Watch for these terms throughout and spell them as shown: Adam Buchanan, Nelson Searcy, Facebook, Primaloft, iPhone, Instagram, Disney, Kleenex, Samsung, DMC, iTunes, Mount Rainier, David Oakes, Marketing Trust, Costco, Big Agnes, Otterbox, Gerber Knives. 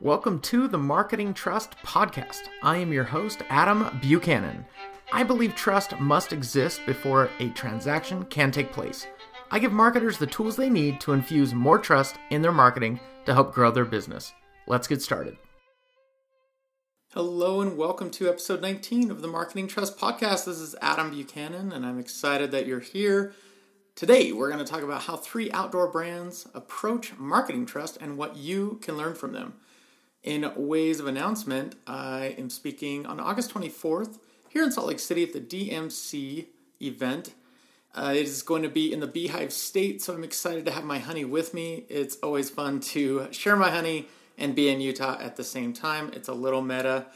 Welcome to the Marketing Trust podcast. I am your host, Adam Buchanan. I believe trust must exist before a transaction can take place. I give marketers the tools they need to infuse more trust in their marketing to help grow their business. Let's get started. Hello and welcome to episode 19 of the Marketing Trust podcast. This is Adam Buchanan and I'm excited that you're here. Today, we're going to talk about how three outdoor brands approach marketing trust and what you can learn from them. In ways of announcement, I am speaking on August 24th here in Salt Lake City at the DMC event. It is going to be in the Beehive State, so I'm excited to have my honey with me. It's always fun to share my honey and be in Utah at the same time. It's a little meta,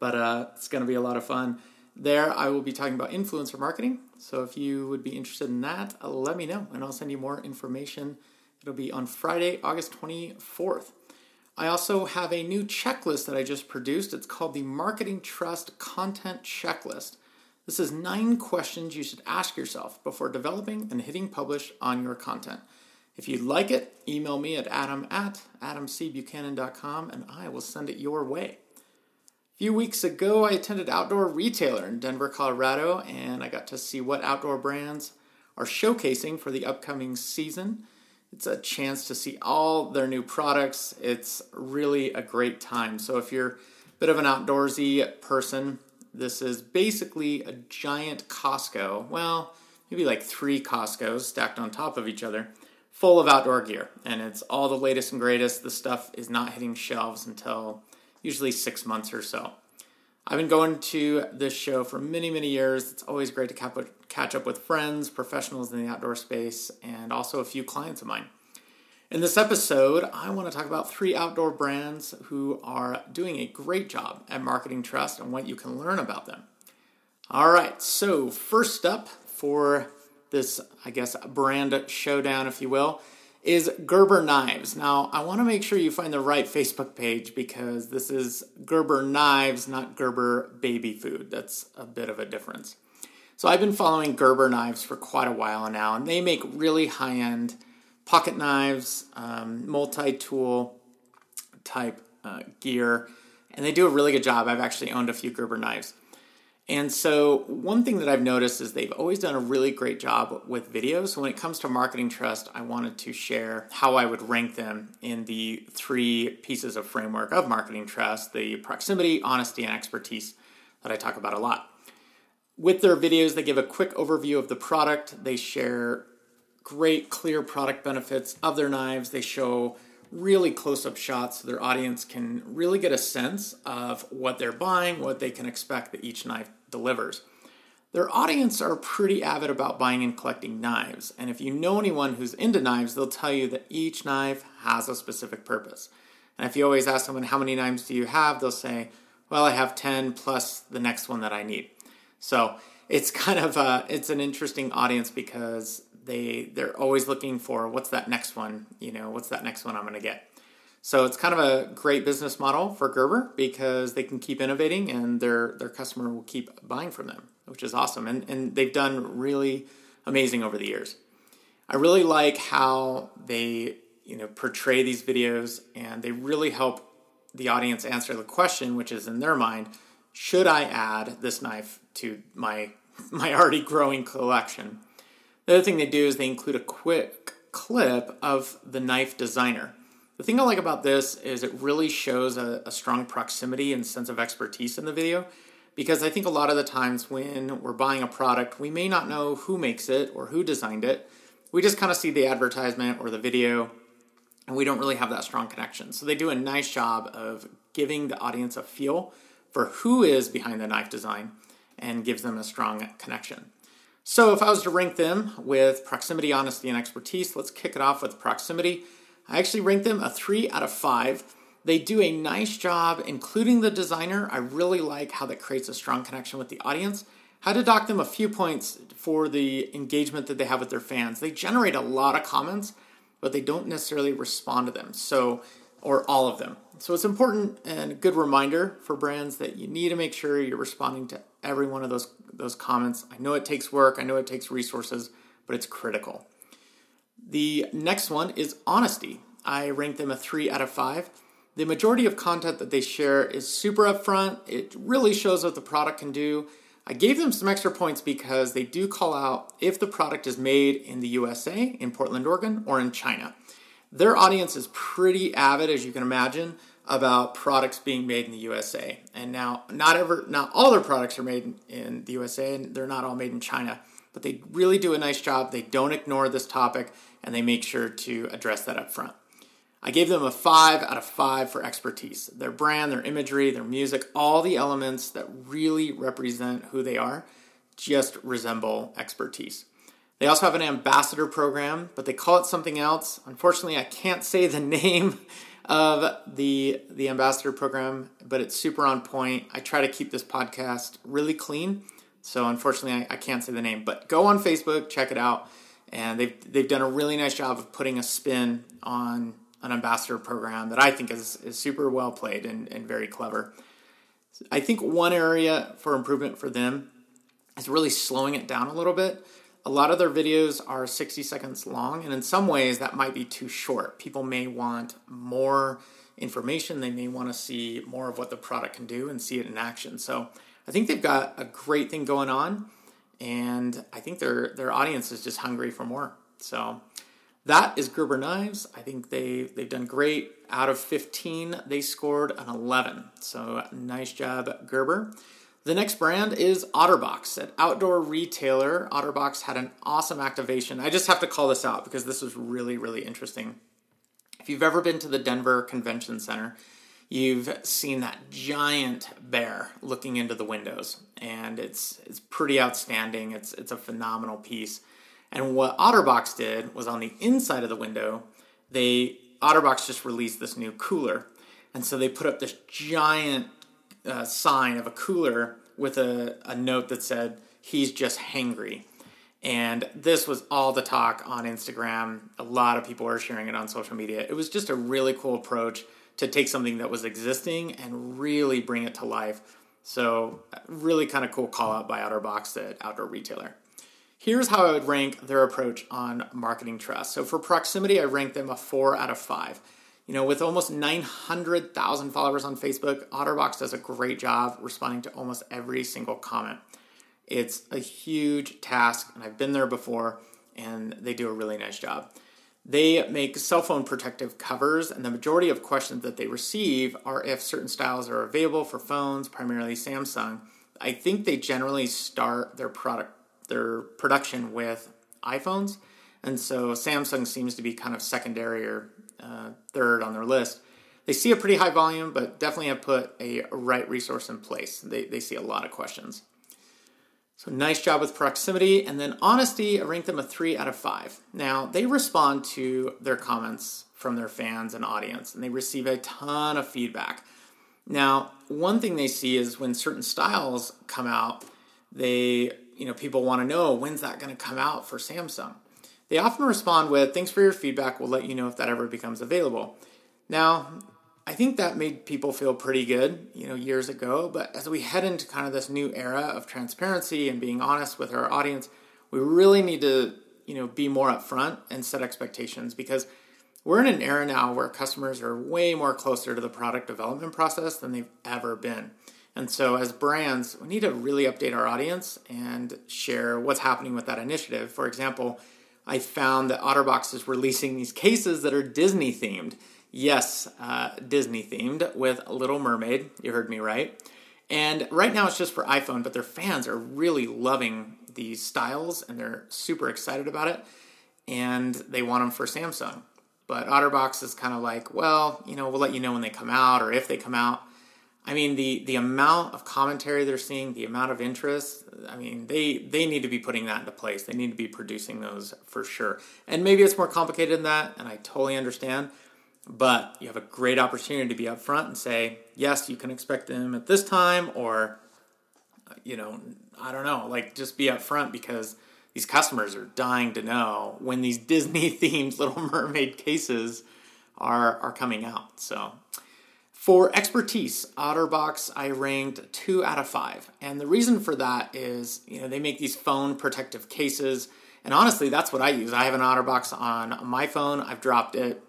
but it's going to be a lot of fun. There, I will be talking about influencer marketing, so if you would be interested in that, let me know, and I'll send you more information. It'll be on Friday, August 24th. I also have a new checklist that I just produced. It's called the Marketing Trust Content Checklist. This is 9 questions you should ask yourself before developing and hitting publish on your content. If you'd like it, email me at adam@adamcbuchanan.com and I will send it your way. A few weeks ago, I attended Outdoor Retailer in Denver, Colorado, and I got to see what outdoor brands are showcasing for the upcoming season. It's a chance to see all their new products. It's really a great time. So if you're a bit of an outdoorsy person, this is basically a giant Costco. Well, maybe like 3 Costcos stacked on top of each other, full of outdoor gear. And it's all the latest and greatest. The stuff is not hitting shelves until usually 6 months or so. I've been going to this show for many, many years. It's always great to catch up with friends, professionals in the outdoor space, and also a few clients of mine. In this episode, I want to talk about 3 outdoor brands who are doing a great job at marketing trust and what you can learn about them. All right, so first up for this, brand showdown, if you will, is Gerber Knives. Now, I want to make sure you find the right Facebook page because this is Gerber Knives, not Gerber Baby Food. That's a bit of a difference. So I've been following Gerber Knives for quite a while now, and they make really high-end pocket knives, multi-tool type gear, and they do a really good job. I've actually owned a few Gerber Knives. And so one thing that I've noticed is they've always done a really great job with videos. So when it comes to marketing trust, I wanted to share how I would rank them in the 3 pieces of framework of marketing trust, the proximity, honesty, and expertise that I talk about a lot. With their videos, they give a quick overview of the product. They share great, clear product benefits of their knives. They show really close-up shots so their audience can really get a sense of what they're buying, what they can expect that each knife delivers. Their audience are pretty avid about buying and collecting knives, and if you know anyone who's into knives, they'll tell you that each knife has a specific purpose. And if you always ask someone, how many knives do you have? They'll say, well, I have 10 plus the next one that I need. So it's kind of it's an interesting audience because they're always looking for what's that next one, what's that next one I'm going to get. So it's kind of a great business model for Gerber because they can keep innovating and their customer will keep buying from them, which is awesome. And they've done really amazing over the years. I really like how they portray these videos and they really help the audience answer the question, which is in their mind, should I add this knife to my already growing collection? The other thing they do is they include a quick clip of the knife designer. The thing I like about this is it really shows a strong proximity and sense of expertise in the video, because I think a lot of the times when we're buying a product, we may not know who makes it or who designed it. We just kind of see the advertisement or the video, and we don't really have that strong connection. So they do a nice job of giving the audience a feel for who is behind the knife design and gives them a strong connection. So if I was to rank them with proximity, honesty, and expertise, let's kick it off with proximity. I actually ranked them a 3 out of 5. They do a nice job, including the designer. I really like how that creates a strong connection with the audience. Had to dock them a few points for the engagement that they have with their fans. They generate a lot of comments, but they don't necessarily respond to them, or all of them. So it's important and a good reminder for brands that you need to make sure you're responding to every one of those comments. I know it takes work, I know it takes resources, but it's critical. The next one is honesty. I ranked them a 3 out of 5. The majority of content that they share is super upfront. It really shows what the product can do. I gave them some extra points because they do call out if the product is made in the USA, in Portland, Oregon, or in China. Their audience is pretty avid, as you can imagine, about products being made in the USA. And now, not all their products are made in the USA, and they're not all made in China. But they really do a nice job. They don't ignore this topic, and they make sure to address that up front. I gave them a 5 out of 5 for expertise. Their brand, their imagery, their music, all the elements that really represent who they are just resemble expertise. They also have an ambassador program, but they call it something else. Unfortunately, I can't say the name of the ambassador program, but it's super on point. I try to keep this podcast really clean, so unfortunately I can't say the name, but go on Facebook, check it out, and they've done a really nice job of putting a spin on an ambassador program that I think is super well played and very clever. I think one area for improvement for them is really slowing it down a little bit. A lot of their videos are 60 seconds long, and in some ways that might be too short. People may want more information. They may want to see more of what the product can do and see it in action. So I think they've got a great thing going on, and I think their audience is just hungry for more. So that is Gerber Knives. I think they've done great. Out of 15, they scored an 11. So nice job, Gerber. The next brand is Otterbox, an outdoor retailer. Otterbox had an awesome activation. I just have to call this out because this was really, really interesting. If you've ever been to the Denver Convention Center, you've seen that giant bear looking into the windows. And it's pretty outstanding. It's a phenomenal piece. And what Otterbox did was on the inside of the window, Otterbox just released this new cooler. And so they put up this giant sign of a cooler with a note that said, "He's just hangry." And this was all the talk on Instagram. A lot of people were sharing it on social media. It was just a really cool approach to take something that was existing and really bring it to life. So really kind of cool call out by Otterbox, the outdoor retailer. Here's how I would rank their approach on Marketing Trust. So for proximity, I ranked them a 4 out of 5. You know, with almost 900,000 followers on Facebook, Otterbox does a great job responding to almost every single comment. It's a huge task, and I've been there before, and they do a really nice job. They make cell phone protective covers, and the majority of questions that they receive are if certain styles are available for phones, primarily Samsung. I think they generally start their production with iPhones, and so Samsung seems to be kind of secondary or third on their list. They see a pretty high volume, but definitely have put a right resource in place. They see a lot of questions. So nice job with proximity. And then honesty, I ranked them a 3 out of 5. Now, they respond to their comments from their fans and audience, and they receive a ton of feedback. Now, one thing they see is when certain styles come out, people want to know, when's that going to come out for Samsung? They often respond with, "Thanks for your feedback. We'll let you know if that ever becomes available." Now, I think that made people feel pretty good, years ago. But as we head into kind of this new era of transparency and being honest with our audience, we really need to, be more upfront and set expectations, because we're in an era now where customers are way more closer to the product development process than they've ever been. And so as brands, we need to really update our audience and share what's happening with that initiative. For example, I found that Otterbox is releasing these cases that are Disney-themed. Yes, Disney-themed with Little Mermaid. You heard me right. And right now it's just for iPhone, but their fans are really loving these styles, and they're super excited about it, and they want them for Samsung. But Otterbox is kind of like, we'll let you know when they come out or if they come out. I mean, the amount of commentary they're seeing, the amount of interest, they need to be putting that into place. They need to be producing those for sure. And maybe it's more complicated than that, and I totally understand. But you have a great opportunity to be upfront and say, yes, you can expect them at this time, or, I don't know. Just be upfront, because these customers are dying to know when these Disney-themed Little Mermaid cases are coming out, so... For expertise, Otterbox, I ranked 2 out of 5. And the reason for that is, they make these phone protective cases. And honestly, that's what I use. I have an Otterbox on my phone. I've dropped it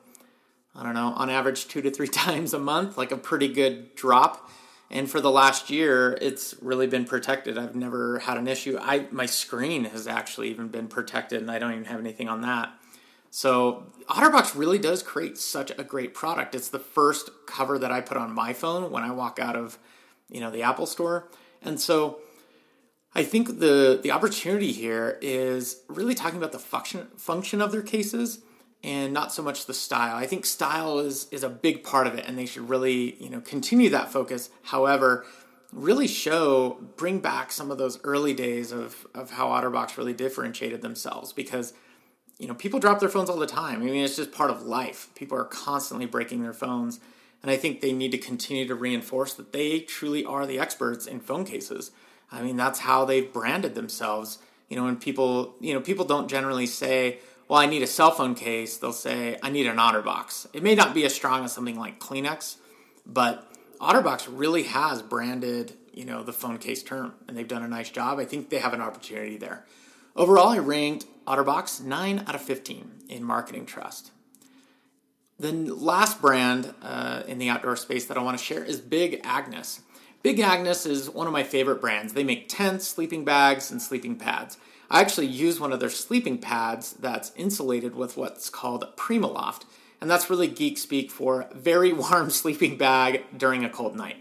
I don't know, on average 2 to 3 times a month, like a pretty good drop. And for the last year, it's really been protected. I've never had an issue. My screen has actually even been protected, and I don't even have anything on that. So Otterbox really does create such a great product. It's the first cover that I put on my phone when I walk out of, the Apple store. And so I think the opportunity here is really talking about the function of their cases and not so much the style. I think style is a big part of it, and they should really, continue that focus. However, really bring back some of those early days of how Otterbox really differentiated themselves, because people drop their phones all the time. It's just part of life. People are constantly breaking their phones. And I think they need to continue to reinforce that they truly are the experts in phone cases. That's how they've branded themselves. And people don't generally say, well, I need a cell phone case. They'll say, I need an Otterbox. It may not be as strong as something like Kleenex, but Otterbox really has branded, the phone case term. And they've done a nice job. I think they have an opportunity there. Overall, I ranked Otterbox 9 out of 15 in Marketing Trust. The last brand in the outdoor space that I want to share is Big Agnes. Big Agnes is one of my favorite brands. They make tents, sleeping bags, and sleeping pads. I actually use one of their sleeping pads that's insulated with what's called Primaloft, and that's really geek speak for very warm sleeping bag during a cold night.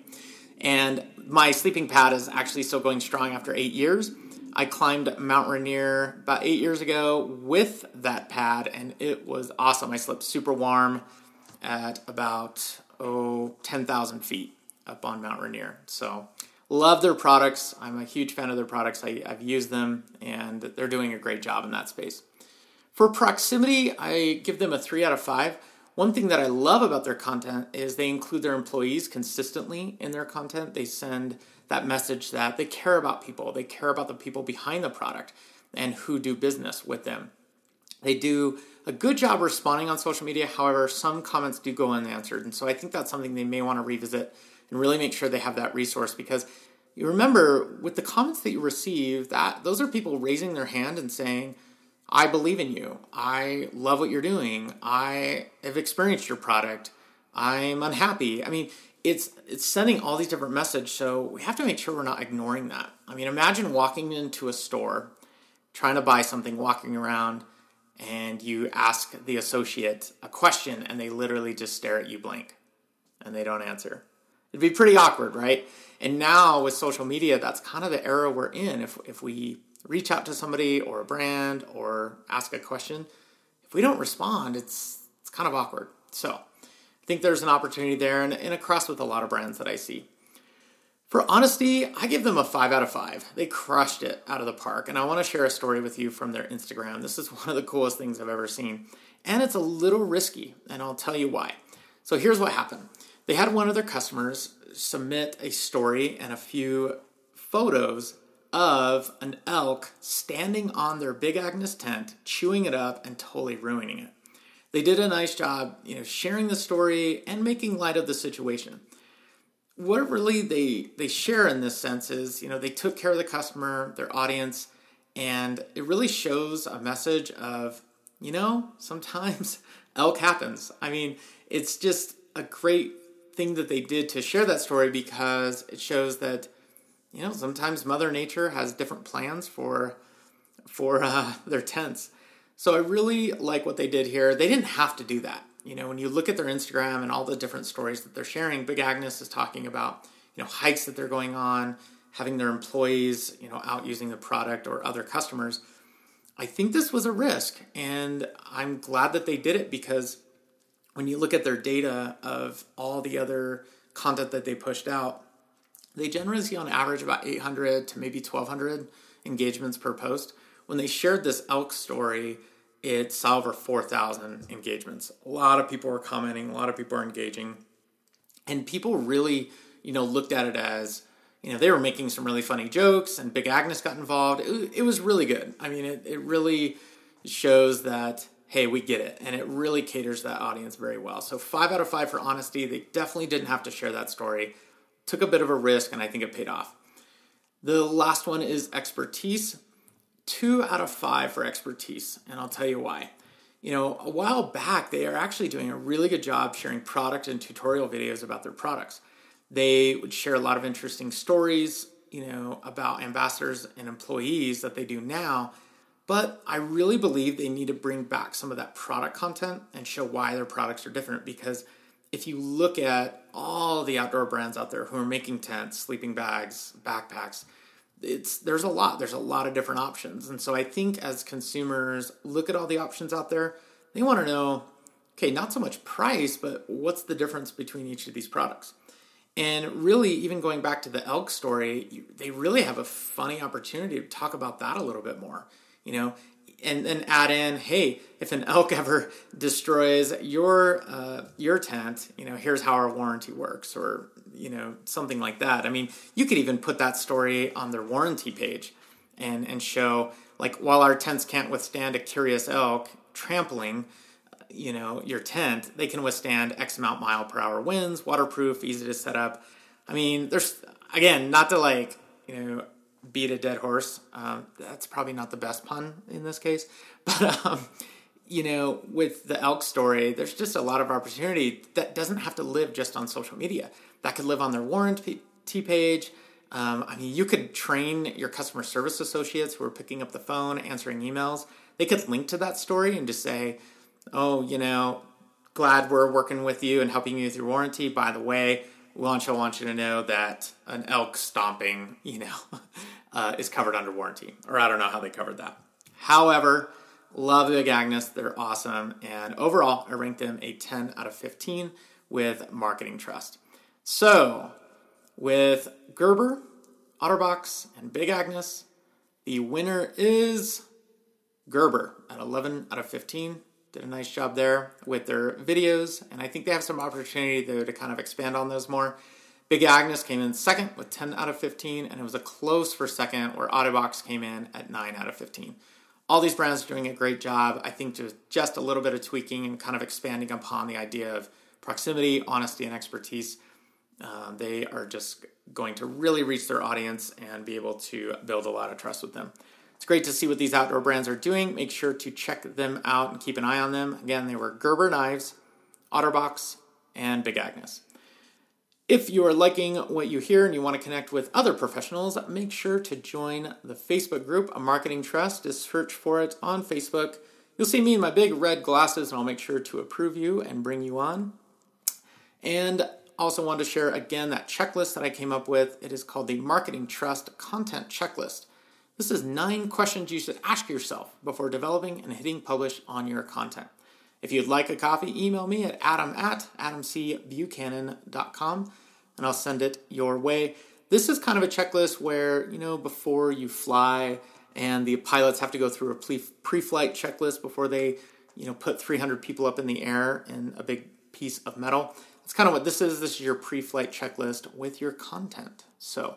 And my sleeping pad is actually still going strong after 8 years. I climbed Mount Rainier about 8 years ago with that pad, and it was awesome. I slept super warm at about 10,000 feet up on Mount Rainier. So love their products. I'm a huge fan of their products. I've used them, and they're doing a great job in that space. For proximity, I give them a 3 out of 5. One thing that I love about their content is they include their employees consistently in their content. They send that message that they care about people. They care about the people behind the product and who do business with them. They do a good job responding on social media. However, some comments do go unanswered. And so I think that's something they may want to revisit and really make sure they have that resource, because you remember with the comments that you receive, that those are people raising their hand and saying, I believe in you. I love what you're doing. I have experienced your product. I'm unhappy. It's sending all these different messages, so we have to make sure we're not ignoring that. Imagine walking into a store, trying to buy something, walking around, and you ask the associate a question, and they literally just stare at you blank, and they don't answer. It'd be pretty awkward, right? And now with social media, that's kind of the era we're in. If we reach out to somebody or a brand or ask a question, if we don't respond, it's kind of awkward. So I think there's an opportunity there, and across with a lot of brands that I see. For honesty, I give them a 5 out of 5. They crushed it out of the park, and I want to share a story with you from their Instagram. This is one of the coolest things I've ever seen, and it's a little risky, and I'll tell you why. So here's what happened. They had one of their customers submit a story and a few photos of an elk standing on their Big Agnes tent, chewing it up and totally ruining it. They did a nice job, sharing the story and making light of the situation. What really they share in this sense is, they took care of the customer, their audience, and it really shows a message of, sometimes elk happens. It's just a great thing that they did to share that story, because it shows that, sometimes Mother Nature has different plans for their tents. So I really like what they did here. They didn't have to do that. When you look at their Instagram and all the different stories that they're sharing, Big Agnes is talking about, hikes that they're going on, having their employees, out using the product or other customers. I think this was a risk, and I'm glad that they did it, because when you look at their data of all the other content that they pushed out, they generally see on average about 800 to maybe 1,200 engagements per post. When they shared this elk story, it saw over 4,000 engagements. A lot of people were commenting, a lot of people were engaging. And people really, looked at it as, they were making some really funny jokes, and Big Agnes got involved. It was really good. It really shows that, hey, we get it. And it really caters that audience very well. So 5 out of 5 for honesty. They definitely didn't have to share that story. Took a bit of a risk, and I think it paid off. The last one is expertise. 2 out of 5 for expertise, and I'll tell you why. You know, a while back, they are actually doing a really good job sharing product and tutorial videos about their products. They would share a lot of interesting stories, you know, about ambassadors and employees that they do now. But I really believe they need to bring back some of that product content and show why their products are different. Because if you look at all the outdoor brands out there who are making tents, sleeping bags, backpacks, there's a lot. There's a lot of different options. And so I think as consumers look at all the options out there, they want to know, okay, not so much price, but what's the difference between each of these products? And really, even going back to the elk story, they really have a funny opportunity to talk about that a little bit more, you know, and then add in, hey, if an elk ever destroys your tent, you know, here's how our warranty works, or, you know, something like that. I mean, you could even put that story on their warranty page and show, like, while our tents can't withstand a curious elk trampling, you know, your tent, they can withstand X amount mile per hour winds, waterproof, easy to set up. I mean, there's, again, not to, like, you know, beat a dead horse. That's probably not the best pun in this case, but, you know, with the elk story, there's just a lot of opportunity that doesn't have to live just on social media. That could live on their warranty page. I mean, you could train your customer service associates who are picking up the phone, answering emails. They could link to that story and just say, oh, you know, glad we're working with you and helping you through warranty. By the way, Lancho wants you to know that an elk stomping, you know, is covered under warranty. Or I don't know how they covered that. However, love Big Agnes. They're awesome. And overall, I ranked them a 10 out of 15 with Marketing Trust. So with Gerber, Otterbox, and Big Agnes, the winner is Gerber at 11 out of 15. Did a nice job there with their videos, and I think they have some opportunity, though, to kind of expand on those more. Big Agnes came in second with 10 out of 15, and it was a close for second where Otterbox came in at 9 out of 15. All these brands are doing a great job. I think just a little bit of tweaking and kind of expanding upon the idea of proximity, honesty, and expertise. They are just going to really reach their audience and be able to build a lot of trust with them. It's great to see what these outdoor brands are doing. Make sure to check them out and keep an eye on them. Again, they were Gerber Knives, Otterbox, and Big Agnes. If you are liking what you hear and you want to connect with other professionals, make sure to join the Facebook group, A Marketing Trust. Just search for it on Facebook. You'll see me in my big red glasses, and I'll make sure to approve you and bring you on. And also wanted to share, again, that checklist that I came up with. It is called the Marketing Trust Content Checklist. This is 9 questions you should ask yourself before developing and hitting publish on your content. If you'd like a copy, email me at adam at adamcbuchanan.com and I'll send it your way. This is kind of a checklist where, you know, before you fly, and the pilots have to go through a pre-flight checklist before they, you know, put 300 people up in the air in a big piece of metal. That's kind of what this is. This is your pre-flight checklist with your content. So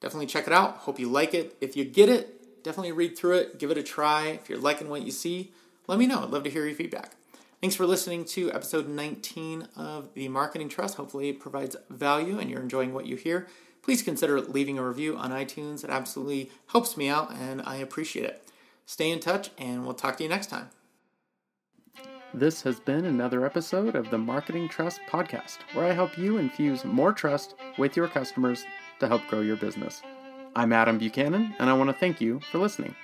definitely check it out. Hope you like it. If you get it, definitely read through it. Give it a try. If you're liking what you see, let me know. I'd love to hear your feedback. Thanks for listening to episode 19 of The Marketing Trust. Hopefully it provides value and you're enjoying what you hear. Please consider leaving a review on iTunes. It absolutely helps me out and I appreciate it. Stay in touch and we'll talk to you next time. This has been another episode of The Marketing Trust Podcast, where I help you infuse more trust with your customers to help grow your business. I'm Adam Buchanan, and I want to thank you for listening.